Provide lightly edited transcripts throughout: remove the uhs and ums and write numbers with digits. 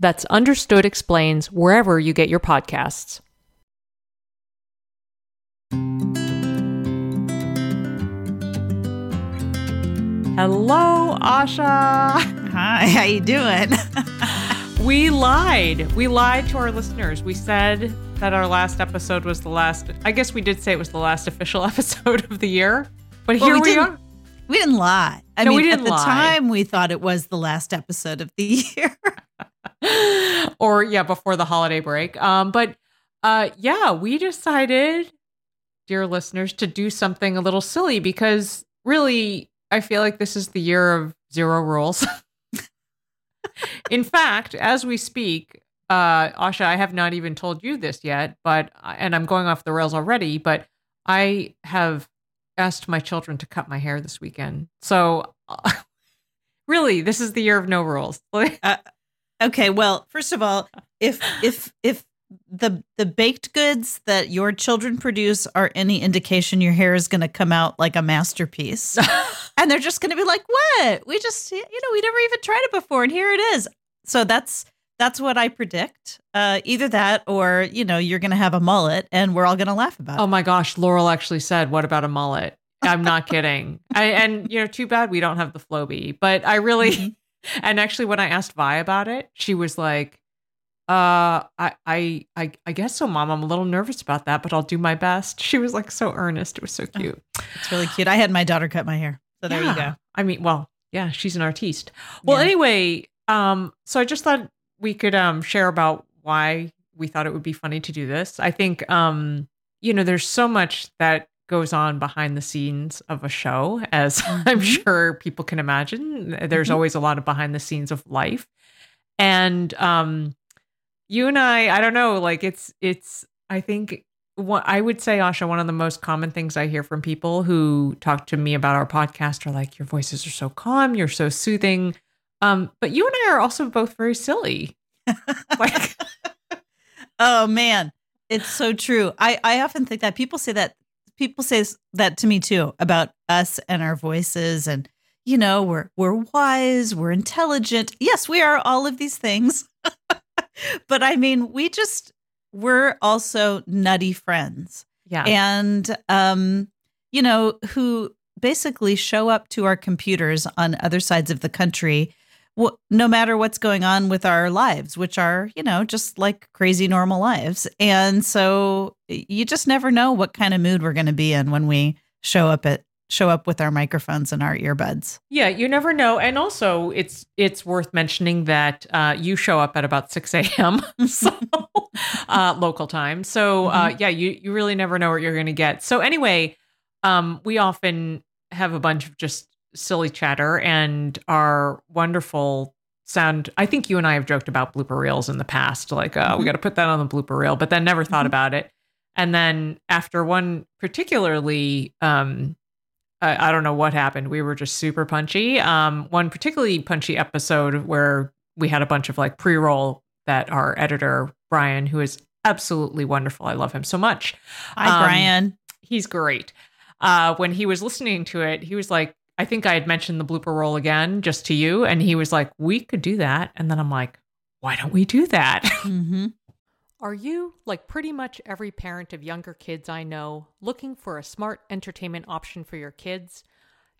That's Understood Explains wherever you get your podcasts. Hello, Asha. Hi, how you doing? We lied. We lied to our listeners. We said that our last episode was the last. I guess we did say it was the last official episode of the year. But here we are. We didn't lie. I mean, we didn't lie. At the time, we thought it was the last episode of the year. Or, yeah, before the holiday break. But we decided, dear listeners, to do something a little silly because really, I feel like this is the year of zero rules. In fact, as we speak, Asha, I have not even told you this yet, and I'm going off the rails already, but I have asked my children to cut my hair this weekend. So really, this is the year of no rules. Okay. Well, first of all, if the baked goods that your children produce are any indication, your hair is going to come out like a masterpiece. And they're just going to be like, what? We just, we never even tried it before. And here it is. So that's what I predict. Either that or, you're going to have a mullet and we're all going to laugh about it. Oh my gosh. Laurel actually said, what about a mullet? I'm not kidding. And too bad we don't have the Floby. But I really, mm-hmm. And actually when I asked Vi about it, she was like, I guess so, Mom. I'm a little nervous about that, but I'll do my best. She was like so earnest. It was so cute. It's really cute. I had my daughter cut my hair. So there you go. I mean, well, yeah, she's an artiste. Well, anyway, so I just thought we could share about why we thought it would be funny to do this. I think, there's so much that goes on behind the scenes of a show, as I'm sure people can imagine. There's always a lot of behind the scenes of life. And, you and I don't know, like it's, I think what I would say, Asha, one of the most common things I hear from people who talk to me about our podcast are like, your voices are so calm. You're so soothing. But you and I are also both very silly. Like, oh man, it's so true. I often think that people say that to me too, about us and our voices and, we're wise, we're intelligent. Yes, we are all of these things. But I mean, we're also nutty friends. Yeah. And, who basically show up to our computers on other sides of the country, no matter what's going on with our lives, which are, just like crazy normal lives. And so you just never know what kind of mood we're going to be in when we show up with our microphones and our earbuds. Yeah, you never know. And also it's worth mentioning that you show up at about 6 a.m. So, local time. So you really never know what you're going to get. So anyway, we often have a bunch of just silly chatter and our wonderful sound. I think you and I have joked about blooper reels in the past, like, we got to put that on the blooper reel, but then never thought about it. And then after one particularly, I don't know what happened. We were just super punchy. One particularly punchy episode where we had a bunch of like pre-roll that our editor, Brian, who is absolutely wonderful. I love him so much. Hi, Brian. He's great. When he was listening to it, he was like, I think I had mentioned the blooper roll again just to you. And he was like, we could do that. And then I'm like, why don't we do that? Mm-hmm. Are you, like pretty much every parent of younger kids I know, looking for a smart entertainment option for your kids?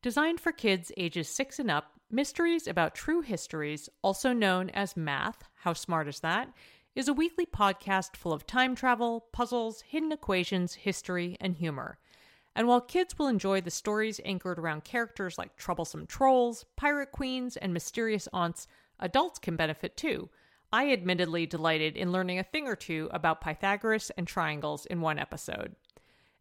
Designed for kids ages 6 and up, Mysteries About True Histories, also known as Math, how smart is that, is a weekly podcast full of time travel, puzzles, hidden equations, history, and humor. And while kids will enjoy the stories anchored around characters like troublesome trolls, pirate queens, and mysterious aunts, adults can benefit too. I admittedly delighted in learning a thing or two about Pythagoras and triangles in one episode.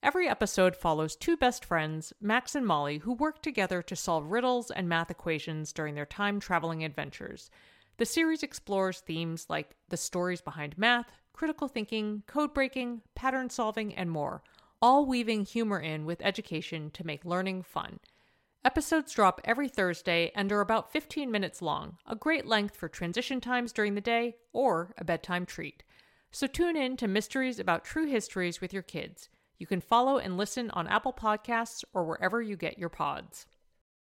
Every episode follows two best friends, Max and Molly, who work together to solve riddles and math equations during their time-traveling adventures. The series explores themes like the stories behind math, critical thinking, code-breaking, pattern-solving, and more, all weaving humor in with education to make learning fun. Episodes drop every Thursday and are about 15 minutes long, a great length for transition times during the day or a bedtime treat. So tune in to Mysteries About True Histories with your kids. You can follow and listen on Apple Podcasts or wherever you get your pods.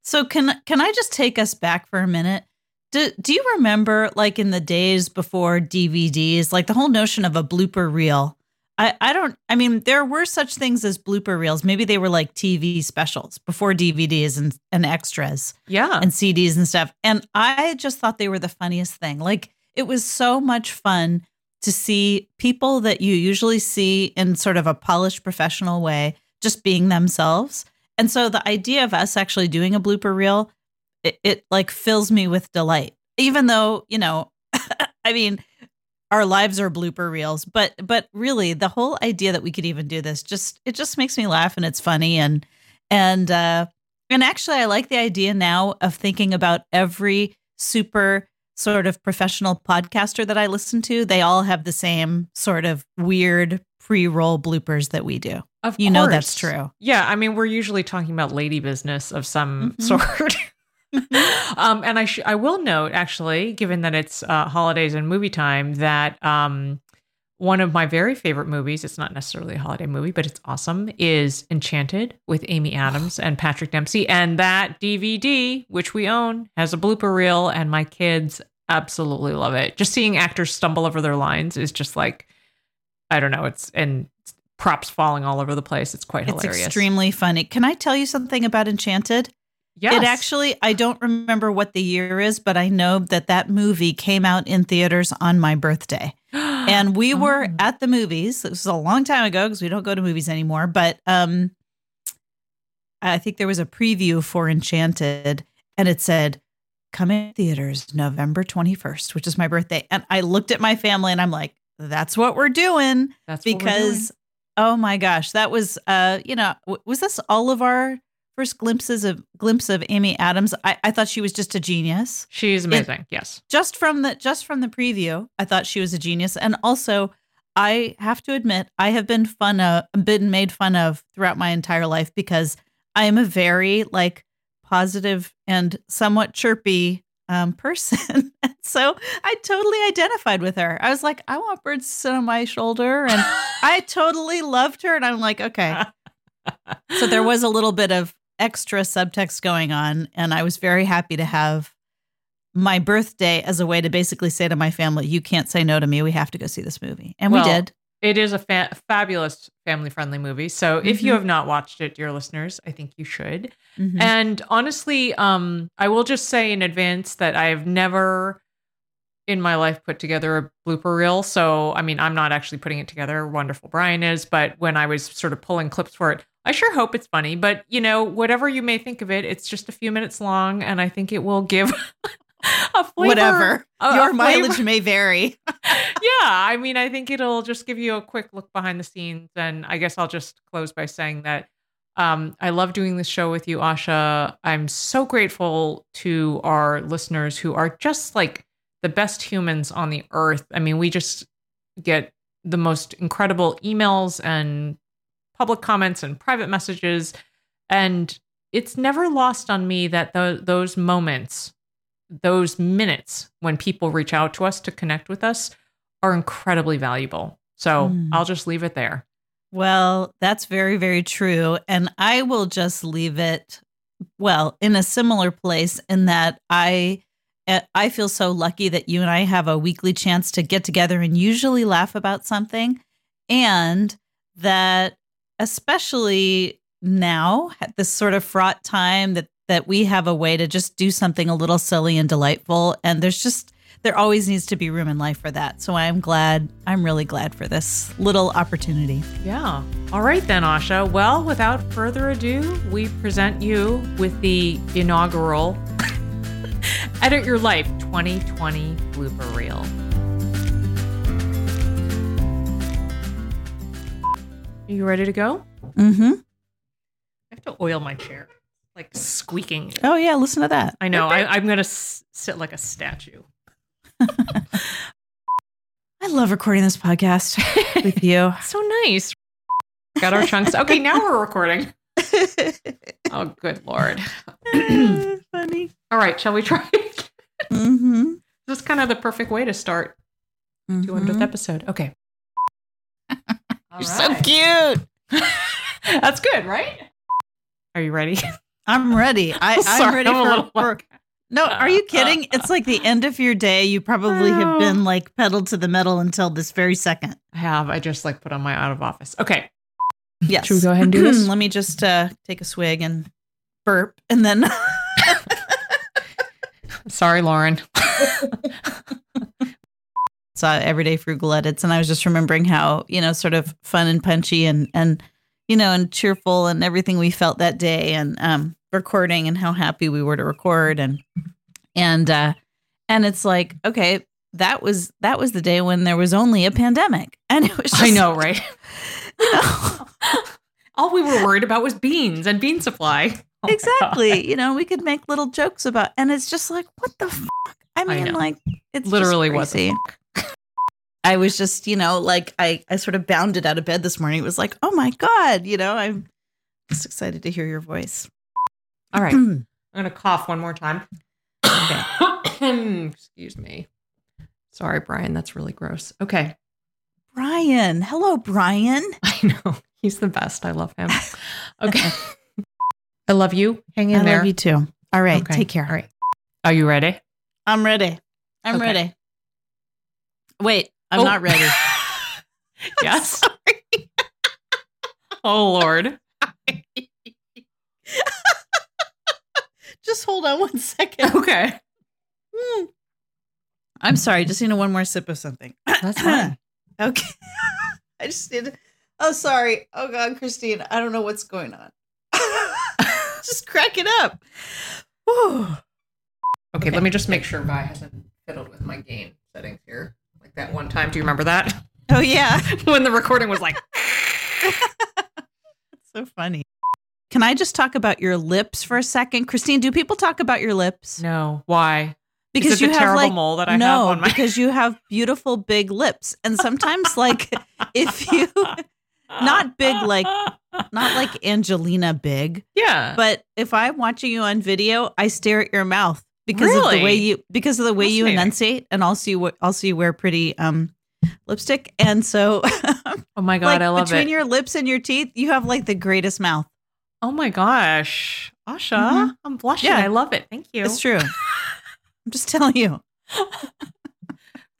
So can I just take us back for a minute? Do you remember, like, in the days before DVDs, like the whole notion of a blooper reel? I mean, there were such things as blooper reels. Maybe they were like TV specials before DVDs and extras. Yeah. And CDs and stuff. And I just thought they were the funniest thing. Like, it was so much fun to see people that you usually see in sort of a polished professional way just being themselves. And so the idea of us actually doing a blooper reel, it like fills me with delight, even though, you know, I mean, our lives are blooper reels, but really the whole idea that we could even do this, it just makes me laugh, and it's funny. And actually I like the idea now of thinking about every super sort of professional podcaster that I listen to. They all have the same sort of weird pre-roll bloopers that we do. Of course. You know that's true. Yeah, I mean, we're usually talking about lady business of some sort. And I will note, actually, given that it's holidays and movie time, that one of my very favorite movies, it's not necessarily a holiday movie, but it's awesome, is Enchanted with Amy Adams and Patrick Dempsey. And that DVD, which we own, has a blooper reel, and my kids absolutely love it. Just seeing actors stumble over their lines is just like, I don't know, props falling all over the place. It's quite hilarious. It's extremely funny. Can I tell you something about Enchanted? Yes. It actually, I don't remember what the year is, but I know that movie came out in theaters on my birthday. And we were at the movies. It was a long time ago because we don't go to movies anymore. But I think there was a preview for Enchanted, and it said, come in theaters November 21st, which is my birthday. And I looked at my family and I'm like, that's what we're doing. Oh my gosh, that was, was this all of our first glimpse of Amy Adams? I thought she was just a genius. She's amazing. And yes. Just from the preview, I thought she was a genius. And also, I have to admit, I have been made fun of throughout my entire life because I am a very positive and somewhat chirpy person. So I totally identified with her. I was like, I want birds to sit on my shoulder. And I totally loved her. And I'm like, okay. So there was a little bit of extra subtext going on. And I was very happy to have my birthday as a way to basically say to my family, you can't say no to me. We have to go see this movie. And we did. It is a fabulous family-friendly movie. So if you have not watched it, dear listeners, I think you should. Mm-hmm. And honestly, I will just say in advance that I have never in my life put together a blooper reel. So, I mean, I'm not actually putting it together. Wonderful Brian is. But when I was sort of pulling clips for it, I sure hope it's funny. But, you know, whatever you may think of it, it's just a few minutes long. And I think it will give a flavor, whatever. Your mileage may vary. I mean, I think it'll just give you a quick look behind the scenes. And I guess I'll just close by saying that I love doing this show with you, Asha. I'm so grateful to our listeners who are just like the best humans on the earth. I mean, we just get the most incredible emails and public comments and private messages. And it's never lost on me that those moments, those minutes when people reach out to us to connect with us are incredibly valuable. So I'll just leave it there. Well, that's very, very true. And I will just leave it, well, in a similar place in that I feel so lucky that you and I have a weekly chance to get together and usually laugh about something. And that especially now at this sort of fraught time that we have a way to just do something a little silly and delightful. And there always needs to be room in life for that. So I'm really glad for this little opportunity. Yeah. All right then, Asha. Well, without further ado, we present you with the inaugural Edit Your Life 2020 blooper reel. Are you ready to go? Mm-hmm. I have to oil my chair. Like squeaking. Oh yeah, listen to that. I know. I'm going to sit like a statue. I love recording this podcast with you. So nice. Got our chunks. Okay, now we're recording. Oh, good Lord. Funny. All right, shall we try it? Mm-hmm. This is kind of the perfect way to start 200th episode. Okay. You're so cute. That's good, right? Are you ready? I'm ready. I'm ready for work. No, are you kidding? It's like the end of your day. You probably have been like pedal to the metal until this very second. I have. I just like put on my out of office. Okay. Yes. Should we go ahead and do this? Let me just take a swig and burp and then. Sorry, Lauren. Saw Everyday Frugal Edits and I was just remembering how, sort of fun and punchy and and cheerful and everything we felt that day and recording and how happy we were to record. And it's like, okay, that was the day when there was only a pandemic. And it was just, I know, right? All we were worried about was beans and bean supply. Oh exactly. We could make little jokes about, and it's just like, what the fuck? I mean, it's literally just crazy. What the fuck? I was just, I sort of bounded out of bed this morning. It was like, oh my God, I'm just excited to hear your voice. All right. I'm going to cough one more time. Okay. Excuse me. Sorry, Brian. That's really gross. Okay. Brian. Hello, Brian. I know. He's the best. I love him. Okay. I love you. Hang in there. I love you too. All right. Okay. Take care. All right. Are you ready? I'm ready. I'm ready. Wait. I'm not ready. Yes. Sorry. Oh, Lord. Just hold on one second. Okay. I'm sorry. Just need one more sip of something. That's fine. Okay. I just need. Oh, sorry. Oh, God, Christine. I don't know what's going on. Just crack it up. Whew. Okay, let me just make sure Vi hasn't fiddled with my game settings here. Like that one time. Do you remember that? Oh, yeah. When the recording was like. That's so funny. Can I just talk about your lips for a second? Christine, do people talk about your lips? No. Why? Because is it you have terrible mole that I have on my. Because you have beautiful big lips. And sometimes like if you not like Angelina big. Yeah. But if I'm watching you on video, I stare at your mouth. Because of the way you enunciate, and also you wear pretty lipstick, and so oh my God, like, I love between it between your lips and your teeth, you have like the greatest mouth. Oh my gosh, Asha, I'm blushing. Yeah. I love it. Thank you. It's true. I'm just telling you,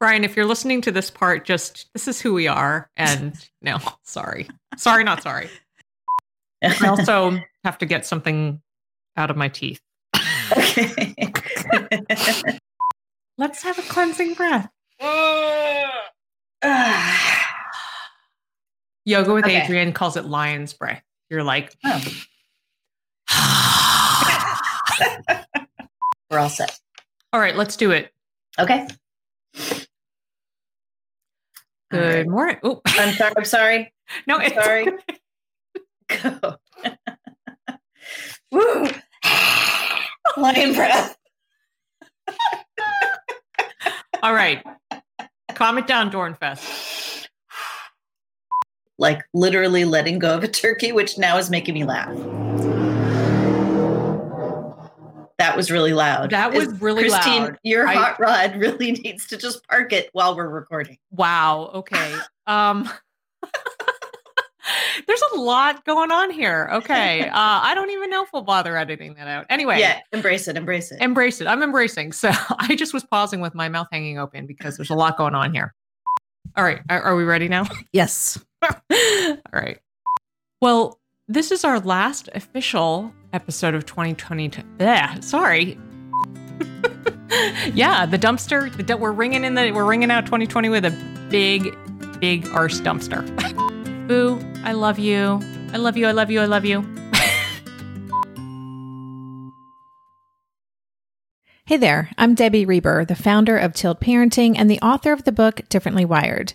Brian. If you're listening to this part, this is who we are, and no, sorry, not sorry. I also have to get something out of my teeth. Okay. Let's have a cleansing breath. Yoga with Adrian calls it lion's breath. You're like, we're all set. All right, let's do it. Okay. Good morning. Oh, I'm sorry. No, I'm sorry. Go. Woo. Lion breath. All right. Calm it down, Dornfest. Like literally letting go of a turkey, which now is making me laugh. That was really loud. That was really Christine, loud. Your hot rod really needs to just park it while we're recording. Wow. Okay. There's a lot going on here. Okay. I don't even know if we'll bother editing that out. Anyway. Yeah. Embrace it. I'm embracing. So I just was pausing with my mouth hanging open because there's a lot going on here. All right. Are we ready now? Yes. All right. Well, this is our last official episode of 2022. Sorry. Yeah. The dumpster. We're ringing out 2020 with a big, big arse dumpster. Boo, I love you. I love you. I love you. I love you. Hey there. I'm Debbie Reber, the founder of Tilt Parenting and the author of the book Differently Wired.